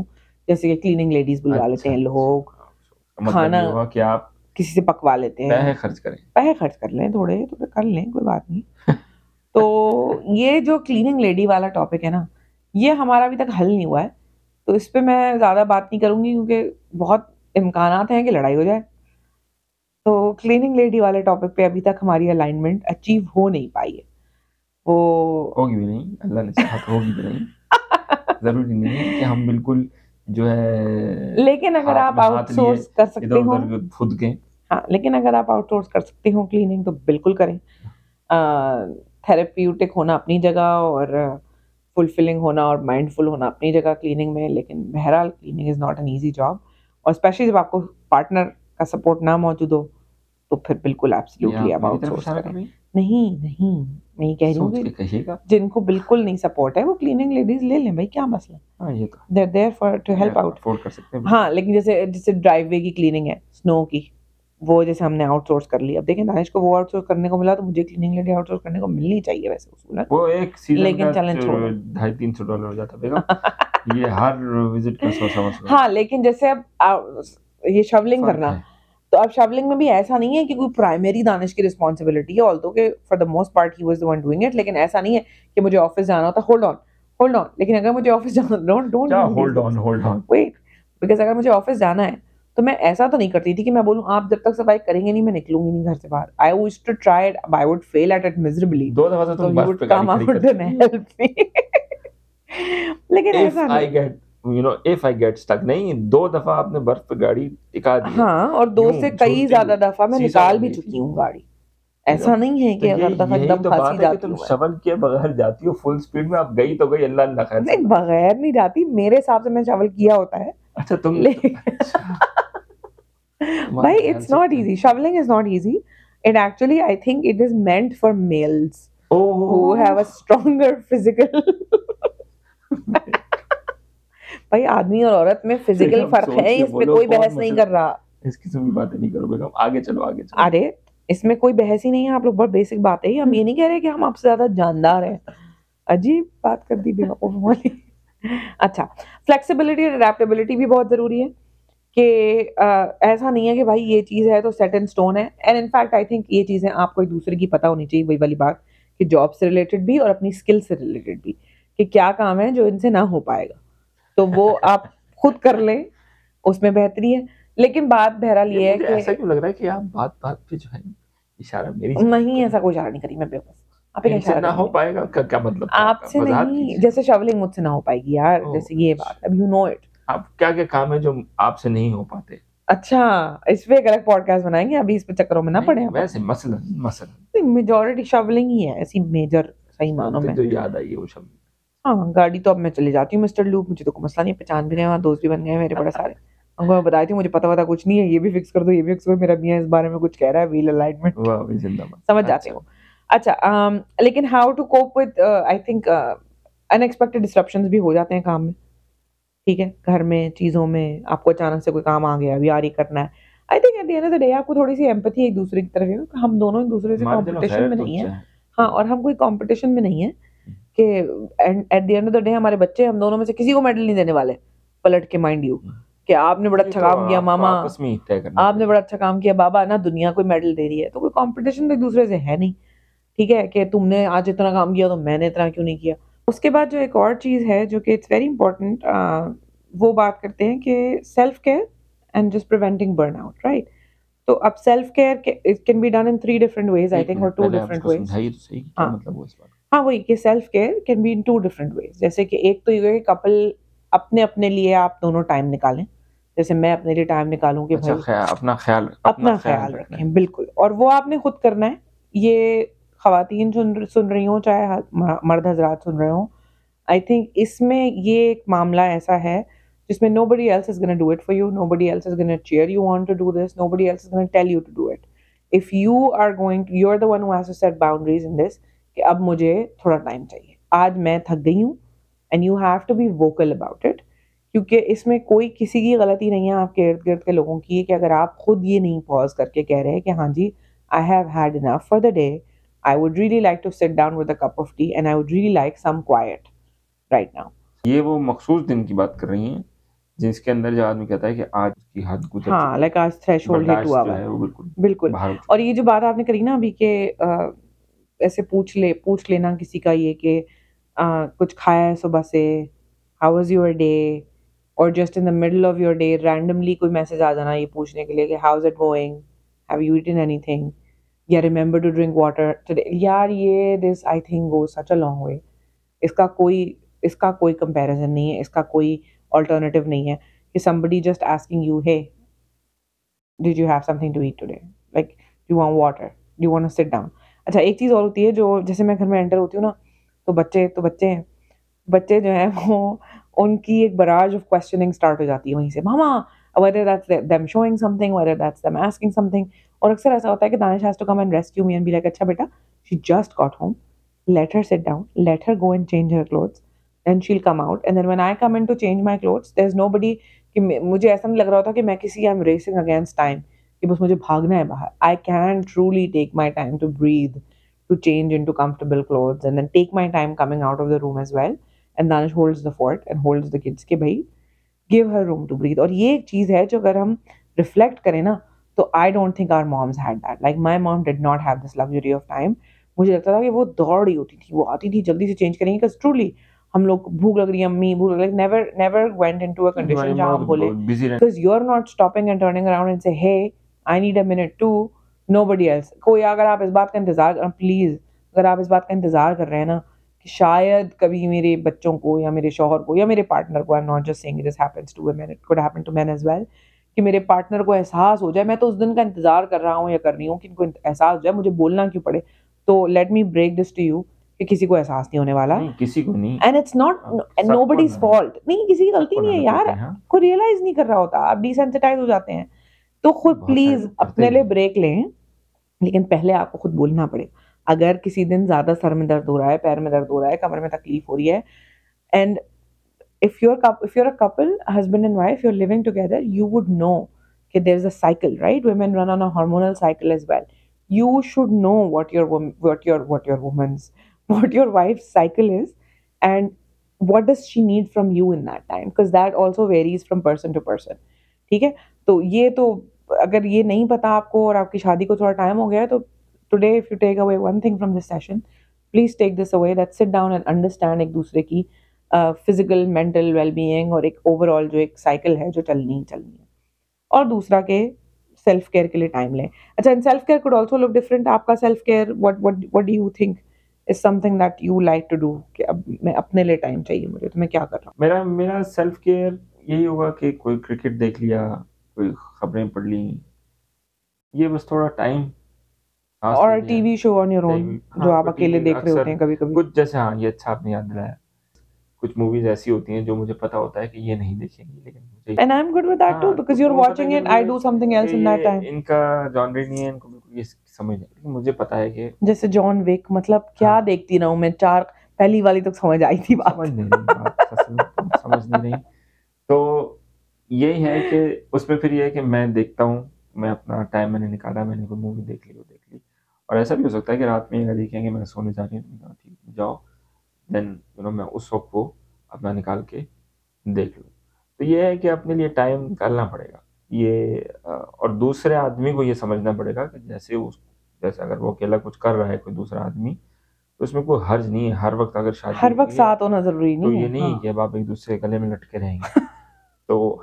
جیسے کہ کلیننگ لیڈیز بلا لیتے ہیں لوگ، کھانا کہ آپ کسی سے پکوا لیتے ہیں، پیسے خرچ کر لیں تھوڑے کر لیں کوئی بات نہیں. تو یہ جو کلیننگ لیڈی والا ٹاپک ہے نا، یہ ہمارا ابھی تک حل نہیں ہوا ہے، تو اس پہ میں زیادہ بات نہیں کروں گی کیونکہ بہت امکانات ہیں کہ لڑائی ہو جائے. تو کلیننگ لیڈی والے ٹاپک پہ ابھی تک ہماری الائنمنٹ اچیو ہو نہیں پائی ہے. وہ ہوگی بھی نہیں، اللہ نے چاہا ہوگی بھی نہیں، ضروری نہیں ہے کہ ہم بالکل جو ہے. لیکن اگر آپ آؤٹ سورس کر سکتے ہو، ہاں لیکن اگر آپ آؤٹ سورس کر سکتے ہو کلیننگ تو بالکل کریں. تھیراپیوٹک ہونا اپنی جگہ اور فلفلنگ ہونا اور مائنڈ فل ہونا اپنی جگہ کلیننگ میں، لیکن بہرحال cleaning is not an easy job, اور اسپیشلی جب آپ کو پارٹنر کا سپورٹ نہ موجود ہو تو پھر بالکل ایبسلیوٹلی اباؤٹ نہیں نہیں میں کہہ رہی ہوں کہ جن کو بالکل نہیں سپورٹ ہے وہ کلیننگ لیڈیز لے لیں، بھائی کیا مسئلہ، they're there for to help out۔ ہاں لیکن جیسے جیسے ڈرائیو وے کی کلیننگ ہے سنو کی، وہ جیسے ہم نے آؤٹ سورس کر لی، اب دیکھیں دانش کو وہ آؤٹ سورس کرنے کو ملا تو مجھے کلیننگ لیڈی آؤٹ سورس کرنے کو ملنی چاہیے ویسے اصولاً، وہ ایک سیزن کا $250-300 ہو جاتا بیگم، یہ ہر وزٹ کا $100۔ ہاں لیکن جیسے اب یہ شاولنگ کرنا، تو اب شاولنگ میں بھی ایسا نہیں ہے کہ کوئی پرائمری دانش کی رسپانسبلٹی ہے، آلدو کہ for the most part he was the one doing it, لیکن ایسا نہیں ہے کہ مجھے آفس جانا ہوتا ہولڈ آن، لیکن اگر مجھے آفس جانا ڈونٹ ویٹ، بیکاز اگر مجھے آفس جانا ہے تو میں ایسا تو نہیں کرتی تھی کہ میں بولوں آپ جب تک صفائی کریں گے نہیں میں نکلوں گی نہیں گھر سے باہر۔ I used to try it, I would fail at it miserably, دو دفعہ تو you would come out and help me, لیکن ایسا نہیں، you know if I get stuck، نہیں دو دفعہ آپ نے برف پہ گاڑی ٹکا دی، ہاں اور دو سے کئی زیادہ دفعہ میں نکال بھی چکی ہوں گاڑی، ایسا نہیں ہے کہ اگر دفعہ دم پھانسی جاتی ہے تم شاول کیے بغیر جاتی ہو فل سپیڈ میں، آپ گئی تو گئی اللہ اللہ خیر، نہیں بغیر نہیں جاتی، میرے حساب سے میں شاول کیا ہوتا ہے۔ اچھا تم بھائی it's not easy, شاولنگ is not easy, it actually I think it is meant for males who have a stronger physical۔ بھائی آدمی اور عورت میں فزیکل فرق ہے، اس میں کوئی بحث نہیں کر رہا، اس قسم کی باتیں نہیں کرو بیگم، آگے چلو آگے چلو، ارے اس میں کوئی بحث ہی نہیں ہے، آپ لوگ بہت بیسک بات ہے، ہم یہ نہیں کہہ رہے کہ ہم آپ سے زیادہ جاندار ہیں، عجیب بات کر دی بیوقوف والی۔ اچھا فلیکسیبلٹی اور اڈیپٹیبلٹی بھی بہت ضروری ہے، کہ ایسا نہیں ہے کہ بھائی یہ چیز ہے تو سیٹ اینڈ سٹون ہے، and in fact I think یہ چیزیں آپ کو ایک دوسرے کی پتہ ہونی چاہیے، وہی والی بات کہ جاب سے ریلیٹڈ بھی اور اپنی اسکل سے ریلیٹڈ بھی، کہ کیا کام ہے جو ان سے نہ ہو پائے گا تو وہ آپ خود کر لیں، اس میں بہتری ہے، لیکن بات بہرحال یہ ہے کہ ایسا کیوں لگ رہا ہے کہ آپ بات بات پہ جو ہے اشارہ میری نہیں، ایسا کوئی اشارہ نہیں کری میں، بے بس آپ ایک اشارہ نہ ہو پائے گا کیا مطلب آپ سے نہیں، جیسے شاولنگ مجھ سے نہ ہو پائے گی یار، جیسے یہ بات اب یو نو اٹ، آپ کیا کیا کام ہے جو آپ سے نہیں ہو پاتے، اچھا اس پہ ایک الگ پوڈ کاسٹ بنائیں گے، ابھی اس پہ چکروں میں نہ پڑے، ویسے مثلا میجورٹی شاولنگ ہی ہے ایسی میجر، صحیح معنوں میں جو یاد آئی ہے وہ شاولنگ۔ ہاں گاڑی تو اب میں چلے جاتی ہوں مسٹر لوپ، مجھے تو کوئی مسئلہ نہیں، پہچان بھی گئے، وہاں دوست بھی بن گئے ہیں میرے بڑے سارے، ان کو میں بتائی تھی مجھے پتہ پتہ کچھ نہیں ہے، یہ بھی فکس کر دو یہ بھی فکس کر دو، میرا میاں اس بارے میں کچھ کہہ رہا ہے، ویل الائنمنٹ، سمجھ جاتے ہو۔ اچھا لیکن how to cope with, I think unexpected disruptions بھی ہو جاتے ہیں کام میں، ٹھیک ہے گھر میں چیزوں میں، آپ کو اچانک سے کوئی کام آ گیا، اب یار یہ کرنا ہے، I think at the end of the day آپ کو تھوڑی سی ایمپتھی ایک دوسرے کی طرف ہے، ہم دونوں ایک دوسرے سے کمپٹیشن میں نہیں ہیں، ہاں اور ہم کوئی کمپٹیشن میں نہیں ہیں کہ at the end of the day ہمارے بچے ہم دونوں میں سے کسی کو میڈل نہیں دینے والے، پلٹ کے مائنڈ یو کہ آپ نے بڑا اچھا کام کیا ماما، آپ نے بڑا اچھا کام کیا بابا، نہ دنیا کوئی میڈل دے رہی ہے، تو کوئی کمپٹیشن ایک دوسرے سے ہے نہیں، ٹھیک ہے کہ تم نے آج اتنا کام کیا تو میں نے اتنا کیوں نہیں کیا۔ اس کے بعد جو ایک اور چیز ہے جو کہ اٹس ویری امپورٹنٹ، وہ بات کرتے ہیں کہ self care and just preventing burn out, right? تو اب self care it can be done in 3 different ways I think, اور 2 ڈفرنٹ ویز، ہاں ہاں وہی کہ self care can be in 2 different ways, جیسے کہ ایک تو یہ کہ کپل اپنے اپنے لیے آپ دونوں ٹائم نکالیں، جیسے میں اپنے لیے ٹائم نکالوں کہ بھائی اپنا خیال رکھیں، بالکل، اور وہ آپ نے خود کرنا ہے، یہ خواتین سن رہی ہوں چاہے مرد حضرات سن رہے ہوں، آئی تھنک اس میں یہ ایک معاملہ ایسا ہے جس میں nobody else is gonna do it for you, nobody else is gonna cheer you on to do this, nobody else is gonna tell you to do it. If you are going to, you're the one who has to set boundaries in this, کہ اب مجھے تھوڑا time چاہیے، آج میں تھک گئی ہوں، and you have to be vocal about it, کیونکہ اس میں کوئی کسی کی غلطی نہیں ہے آپ کے ارد گرد کے لوگوں کی، کہ اگر آپ خود یہ نہیں پاز کر کے کہہ رہے کہ ہاں جی I have had enough for the day, I would really like to sit down with a cup of tea and I would really like some quiet right now. یہ وہ مخصوص دن کی بات کر رہی ہیں جس کے اندر جو آدمی کہتا ہے کہ آج کی حد گزر، ہاں لائک آج تھریش ہولڈ ہٹ ہوا ہے، بالکل۔ اور یہ جو بات آپ نے کری نا ابھی کہ ایسے پوچھ لینا کسی کا یہ کہ کچھ کھایا ہے صبح سے، ہاؤ واز یور ڈے، اور just in the middle of your day randomly کوئی میسج آ جانا یہ پوچھنے کے لیے کہ how is it going, have you eaten any thing, یا remember to drink water today, یار یہ this I think goes such a long way, اس کا کوئی کمپیریزن نہیں ہے، اس کا کوئی آلٹرنیٹیو نہیں ہے کہ somebody just asking you, hey, did you have something to eat today? Like, do you want water? Do you want to sit down? اچھا ایک چیز اور ہوتی ہے جو جیسے میں گھر میں انٹر ہوتی ہوں نا تو بچے ہیں، بچے جو ہیں وہ ان کی ایک براج آف کوشچننگ اسٹارٹ ہو جاتی ہے وہیں سے، ماما whether that's them showing something, whether that's them asking something. اور اکثر ایسا ہوتا ہے کہ دانش has to come and rescue me and be like, اچھا بیٹا she just got home, let her sit down, let her go and change her clothes, then she'll come out, and then when I come in to change my clothes, there's nobody. کہ مجھے ایسا نہیں لگ رہا ہوتا کہ میں کسی I'm racing against time کہ بس مجھے بھاگنا ہے باہر. I can truly take my time to breathe, to change into comfortable clothes, and then take my time coming out of the room as well. And Danish holds the fort and holds the kids کہ بھائی give her room to breathe. اور یہ ایک چیز ہے جو اگر ہم ریفلیکٹ کریں نا تو I don't think our moms had that. Like my mom did not have this luxury of time. مجھے لگتا تھا کہ وہ دوڑ ہی ہوتی تھی، وہ آتی تھی جلدی سے چینج کریں گے because truly ہم لوگ بھوک لگ رہی ہے امی بھوک لگ رہی ہے، never went into a condition جہاں ہم بولے because you're not stopping and turning around and say hey I need a minute too, nobody else. کوئی اگر آپ اس بات کا انتظار کریں پلیز، اگر آپ اس بات کا انتظار کر رہے ہیں نا شاید کبھی میرے بچوں کو یا میرے شوہر کو یا میرے پارٹنر کو، I'm not just saying this happens to women, it could happen to men as well, کہ میرے پارٹنر کو احساس ہو جائے، میں تو اس دن کا انتظار کر رہا ہوں یا کر رہی ہوں کہ ان کو احساس ہو جائے، مجھے بولنا کیوں پڑے. تو let me break this to you کہ کسی کو احساس نہیں ہونے والا، کسی کو نہیں، and it's not nobody's fault. نہیں کسی کی غلطی نہیں ہے یار، کوئی ریئلائز نہیں کر رہا ہوتا، آپ ڈیسینسٹائز ہو جاتے ہیں. تو خود پلیز اپنے لیے بریک لیں، لیکن پہلے آپ کو خود بولنا پڑے. اگر کسی دن زیادہ سر میں درد ہو رہا ہے، پیر میں درد ہو رہا ہے، کمر میں تکلیف ہو رہی ہے، and if you're a couple, husband and wife, you're living together, you would know کہ there is a cycle, right? Women run on a hormonal cycle as well. You should know what your wife's cycle is and what does she need from you in that time, because that also varies from person to person. ٹھیک ہے، تو یہ تو اگر یہ نہیں پتا آپ کو اور آپ کی شادی کو تھوڑا ٹائم ہو گیا ہے تو today if you take away one thing from this session, please take this away, that sit down and understand ایک دوسرے کی physical mental well-being اور ایک overall جو ایک cycle ہے جو چلنی ہے. اور دوسرا کہ self care کے لیے time لیں. اچھا and self care could also look different. آپ کا self care what do you think is something that you like to do کہ اب میں اپنے لیے time چاہیے مجھے تو میں کیا کر رہا ہوں. میرا self care یہی ہوگا کہ کوئی کرکٹ دیکھ لیا، کوئی خبریں پڑھ لیں، یہ بس تھوڑا ٹائم، اور T V show on your own جو آپ اکیلے دیکھ رہے ہوتے ہیں کبھی کبھی کچھ جیسے. ہاں یہ اچھا آپ نے یاد دلایا، کچھ موویز ایسی ہوتی ہیں جو مجھے پتا ہوتا ہے کہ یہ نہیں دیکھیں گے لیکن مجھے and I'm good with that too because you're watching it, I do something else in that time. ان کا جانر نہیں ہے، ان کو بالکل یہ سمجھ نہیں آتی. مجھے پتا ہے کہ جیسے جان ویک مطلب کیا دیکھتی رہا ہوں میں، چار پہلی والی تک سمجھ آئی تھی، سمجھ نہیں رہی. تو یہی ہے کہ اس میں پھر یہ ہے کہ میں دیکھتا ہوں، میں اپنا ٹائم میں نے نکالا، میں نے کوئی مووی دیکھ لی، اور ایسا بھی ہو سکتا ہے کہ رات میں اگر دیکھیں کہ میں سونے جا رہی ہوں جاؤ دین یو نو میں اس وقت کو اپنا نکال کے دیکھ لوں. تو یہ ہے کہ اپنے لیے ٹائم نکالنا پڑے گا یہ، اور دوسرے آدمی کو یہ سمجھنا پڑے گا کہ جیسے اگر وہ اکیلا کچھ کر رہا ہے کوئی دوسرا آدمی تو اس میں کوئی حرج نہیں ہے. ہر وقت اگر شادی ہر وقت ساتھ ہونا ضروری نہیں، تو یہ نہیں کہ اب آپ ایک دوسرے گلے میں لٹکے رہیں گے. تو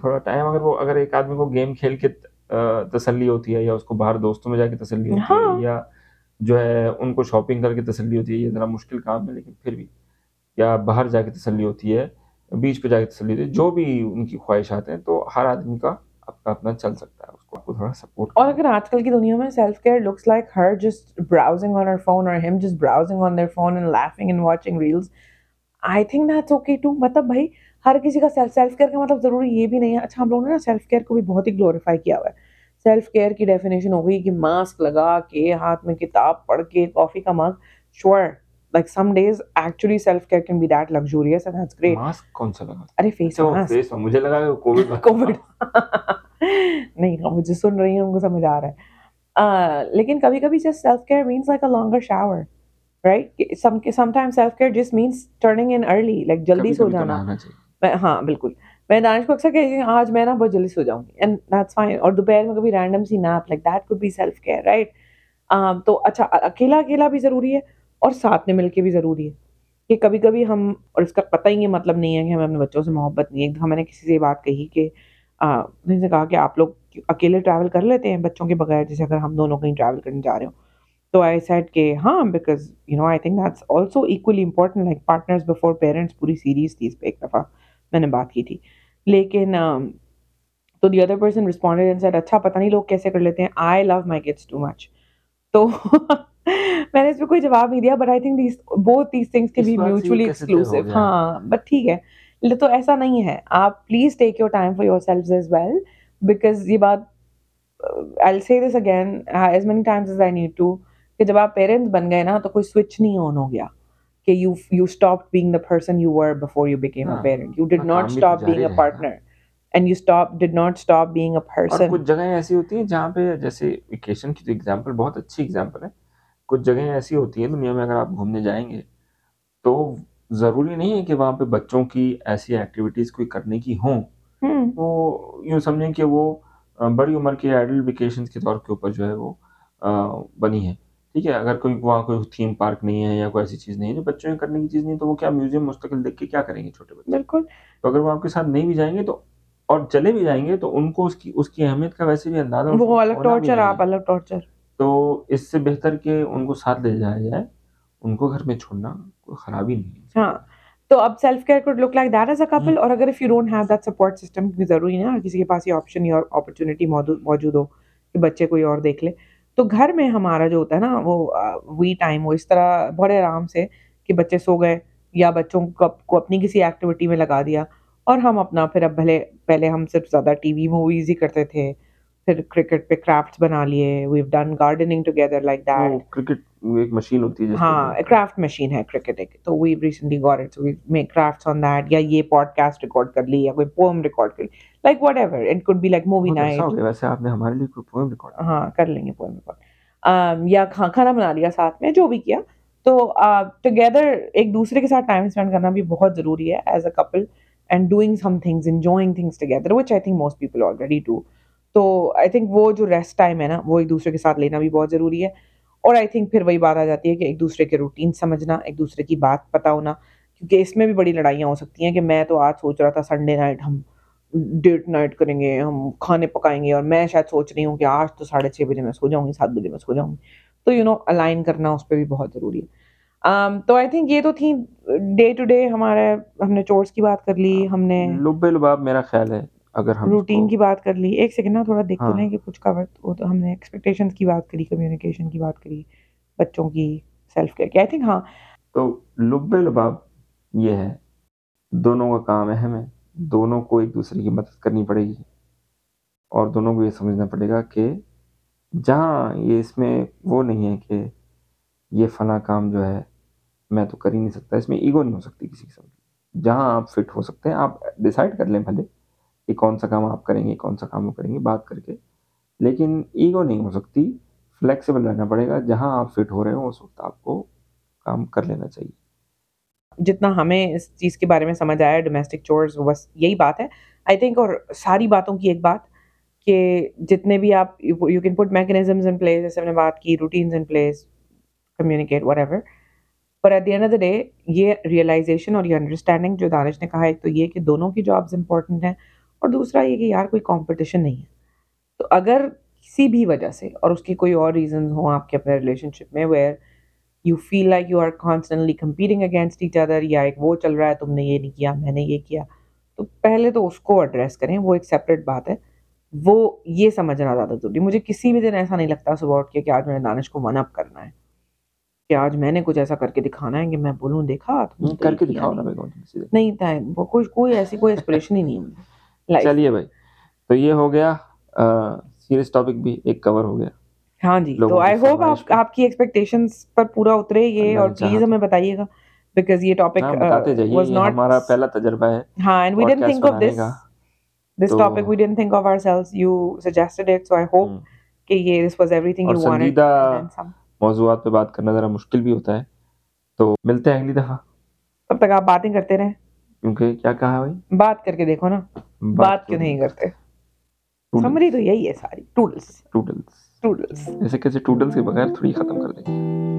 تھوڑا ٹائم اگر ایک آدمی کو گیم کھیل کے تسلی ہوتی ہے یا اس کو باہر دوستوں میں جا کے تسلی ہوتی ہے یا جو ہے ان کو شاپنگ کر کے تسلی ہوتی ہے، یہ ذرا مشکل کام ہے لیکن پھر بھی، یا باہر جا کے تسلی ہوتی ہے، بیچ پہ جا کے تسلی ہوتی ہے، جو بھی ان کی خواہشات ہیں، تو ہر آدمی کا اپنا چل سکتا ہے، اس کو آپ کو تھوڑا سپورٹ. اور اگر آج کل کی دنیا میں self care looks like her just browsing on her phone اور ہم just browsing on their phone and laughing and watching reels, I think that's okay too. مطلب بھائی ہر کسی کا سیلف کیئر کا مطلب ضروری یہ بھی نہیں ہے. اچھا ہم لوگوں نے نا سیلف کیئر کو بھی بہت ہی گلوریفائی کیا ہوا ہے. سیلف کیئر کی ڈیفینیشن ہو گئی کہ ماسک لگا کے، ہاتھ میں کتاب پڑھ کے، کافی کا mug. Sure like some days actually self care can be that luxurious and that's great. Mask کون سا لگا؟ ارے فیس ماسک. مجھے لگا کہ کووڈ نہیں، مجھے سن رہی ہیں ان کو سمجھ آ رہا ہے. لیکن کبھی کبھی just self care means like a longer shower. Right? Sometimes self-care just means turning in early, like جلدی سو جانا. ہاں بالکل، میں دانش کو اکثر کہتی ہوں آج میں نا بہت جلدی سو جاؤں گی and that's fine. اور دوپہر میں کبھی رینڈم سی nap like that could be self-care, right? تو اچھا اکیلا بھی ضروری ہے اور ساتھ میں مل کے بھی ضروری ہے کہ کبھی کبھی ہم، اور اس کا پتہ ہی یہ مطلب نہیں ہے کہ ہمیں اپنے بچوں سے محبت نہیں ہے. ایک دفعہ میں نے کسی سے بات کہی کہ انہوں نے کہا کہ آپ لوگ اکیلے ٹریول کر لیتے ہیں بچوں کے بغیر، جیسے اگر ہم دونوں کہیں ٹریول کرنے جا رہے ہوں. So I said کہ ہاں because you know I think that's also equally important, like partners before parents پوری series تھی اس پہ ایک دفعہ میں نے بات کی تھی. لیکن تو the other person responded and said اچھا پتہ نہیں لوگ کیسے کر لیتے ہیں, I love my kids too much. تو میں نے اس پہ کوئی جواب نہیں دیا، but I think both these things can be mutually exclusive. ہاں بٹ ٹھیک ہے، تو ایسا نہیں ہے، آپ please take your time for your سیلفز as well, because یہ بات I'll say this again as many times as I need to کہ جب آپ پیرنٹس بن گئے نا تو کوئی سوئچ نہیں آن ہو گیا کہ you stopped being the person you were before you became a parent. You did not stop being a partner and you did not stop being a person. اور کچھ جگہیں ایسی ہوتی ہیں جہاں پہ جیسے ویکیشن کی تو ایگزامپل بہت اچھی ایگزامپل ہے، کچھ جگہیں ایسی ہوتی ہیں دنیا میں اگر آپ گھومنے جائیں گے تو ضروری نہیں ہے کہ وہاں پہ بچوں کی ایسی ایکٹیویٹیز کوئی کرنے کی ہوں، وہ یوں سمجھیں کہ وہ بڑی عمر کے ایڈلٹ ویکیشنز کے طور کے اوپر جو ہے وہ بنی ہے. ٹھیک ہے، اگر کوئی وہاں کوئی تھیم پارک نہیں ہے یا کوئی ایسی چیز نہیں ہے جو بچوں کے کرنے کی چیز نہیں ہے تو وہ کیا میوزیم مستقل دیکھ کے کیا کریں گے چھوٹے بچے؟ بالکل. تو اگر وہ آپ کے ساتھ نہیں بھی جائیں گے تو اور چلے بھی جائیں گے تو ان کو اس کی اہمیت کا ویسے بھی اندازہ، وہ الگ ٹارچر، آپ الگ ٹارچر. تو اس سے بہتر کہ ان کو ساتھ لے جایا جائے، ان کو گھر میں چھوڑنا کوئی خرابی نہیں. ہاں، تو اب self care could look like that as a couple. اور اگر if you don't have that support system, ضروری نہیں ہے کسی کے پاس یہ آپشن یا اپرچونیٹی موجود ہو کہ بچے کوئی اور دیکھ لے، تو گھر میں ہمارا جو ہوتا ہے نا وہ وی ٹائم، وہ اس طرح بڑے آرام سے کہ بچے سو گئے یا بچوں کو اپنی کسی ایکٹیویٹی میں لگا دیا، اور ہم اپنا پھر اب بھلے پہلے ہم صرف زیادہ ٹی وی موویز ہی کرتے تھے، پھر کرکٹ پہ کرافٹس بنا لیے، we've done gardening together like that. Cricut ایک مشین ہوتی ہے، ہاں کرافٹ مشین ہے کرکٹ ایک، تو we recently got it, so we make crafts on that, یا یہ پوڈ کاسٹ ریکارڈ کر لی یا کوئی پوئم ریکارڈ کر لی، like whatever it could be, like movie night. ویسے آپ نے ہمارے لیے کوئی پوئم ریکارڈ، ہاں کر لیں گے پوئم ریکارڈ، یا کھانا بنا لیا ساتھ میں، جو بھی کیا. تو ٹوگیدر ایک دوسرے کے ساتھ ٹائم اسپینڈ کرنا بھی بہت ضروری ہے as a couple, and doing some things, enjoying things together, which I think most people already do. تو آئی تھنک وہ جو ریسٹ ٹائم ہے نا وہ ایک دوسرے کے ساتھ لینا بھی بہت ضروری ہے. اور آئی تھنک پھر وہی بات آ جاتی ہے کہ ایک دوسرے کے روٹین سمجھنا، ایک دوسرے کی بات پتہ ہونا، کیونکہ اس میں بھی بڑی لڑائیاں ہو سکتی ہیں کہ میں تو آج سوچ رہا تھا سنڈے نائٹ ہم ڈیٹ نائٹ کریں گے، ہم کھانے پکائیں گے، اور میں شاید سوچ رہی ہوں کہ آج تو 6:30 بجے میں سو جاؤں گی، 7 بجے میں سو جاؤں گی. تو یو نو الائن کرنا اس پہ بھی بہت ضروری ہے. تو آئی تھنک یہ تو تھیں ڈے ٹو ڈے ہمارے، ہم نے چورس کی بات کر لی، ہم نے لب لباب میرا خیال ہے اگر ہم روٹین کی بات کر لی. ایک سیکنڈ نا، تھوڑا دیکھتے ہیں کہ کچھ کور ہو. تو ہم نے ایکسپیکٹیشنز کی بات کری، کمیونیکیشن کی بات کری، بچوں کی سیلف کیئر کی، آئی تھنک ہاں. تو لب لباب یہ ہے، دونوں کا کام اہم ہے، دونوں کو ایک دوسرے کی مدد کرنی پڑے گی، اور دونوں کو یہ سمجھنا پڑے گا کہ جہاں یہ اس میں وہ نہیں ہے کہ یہ فلاں کام جو ہے میں تو کر ہی نہیں سکتا، اس میں ایگو نہیں ہو سکتی کسی قسم کی. جہاں آپ فٹ ہو سکتے ہیں آپ ڈیسائڈ کر لیں بھلے کہ کون سا کام آپ کریں گے، کون سا کام وہ کریں گے، بات کر کے، لیکن ایگو نہیں ہو سکتی. فلیکسیبل رہنا پڑے گا، جہاں آپ فٹ ہو رہے ہو اس وقت آپ کو کام کر لینا چاہیے. جتنا ہمیں اس چیز کے بارے میں سمجھ آیا ڈومیسٹک چورز، بس یہی بات ہے آئی تھنک. اور ساری باتوں کی ایک بات کہ جتنے بھی آپ you can put mechanisms in place, جیسے ہم نے بات کی routines in place, communicate whatever, پر at the end of the day یہ ریئلائزیشن اور یہ انڈرسٹینڈنگ جو دانش نے کہا، ایک تو یہ کہ دونوں کی جابز امپورٹنٹ ہیں، اور دوسرا یہ کہ یار کوئی کمپٹیشن نہیں ہے. تو اگر کسی بھی وجہ سے اور اس کی کوئی اور ریزنز ہوں آپ کے اپنے ریلیشن شپ میں، where you feel like you are constantly competing against each other, یا ایک وہ چل رہا ہے تم نے یہ نہیں کیا میں نے یہ کیا، تو پہلے تو اس کو ایڈریس کریں، وہ ایک سیپریٹ بات ہے. وہ یہ سمجھنا زیادہ ضروری. مجھے کسی بھی دن ایسا نہیں لگتا صبح اٹھ کے کہ آج میں نے دانش کو ون اپ کرنا ہے، کہ آج میں نے کچھ ایسا کر کے دکھانا ہے کہ میں بولوں دیکھا کر کے دکھاؤ. نہیں تھا وہ کوئی ایسی کوئی انسپریشن ہی نہیں. چلیے بھائی، تو یہ ہو گیا سیریس ٹاپک بھی ایک کور ہو گیا. ہاں جی، تو آئی ہوپ آپ کی ایکسپیکٹیشنز پر پورا اترے یہ، اور پلیز ہمیں بتائیے گا بیکاز یہ ٹاپک واز ناٹ ہمارا پہلا تجربہ ہے. ہاں، and we didn't think of this topic, we didn't think of ourselves, you suggested it, so I hope کہ یہ this was everything you wanted. اور سنجیدہ موضوعات پہ بات کرنا ذرا مشکل بھی ہوتا ہے، تو ملتے ہیں اگلی دفعہ. تب تک آپ باتیں کرتے رہیں، کیونکہ کیا کہا بھائی، بات کر کے دیکھو نا، بات کیوں نہیں کرتے. سمری تو یہی ہے ساری، ٹوڈلز. ایسے کیسے ٹوڈلز کے بغیر تھوڑی ختم کر دیں گے.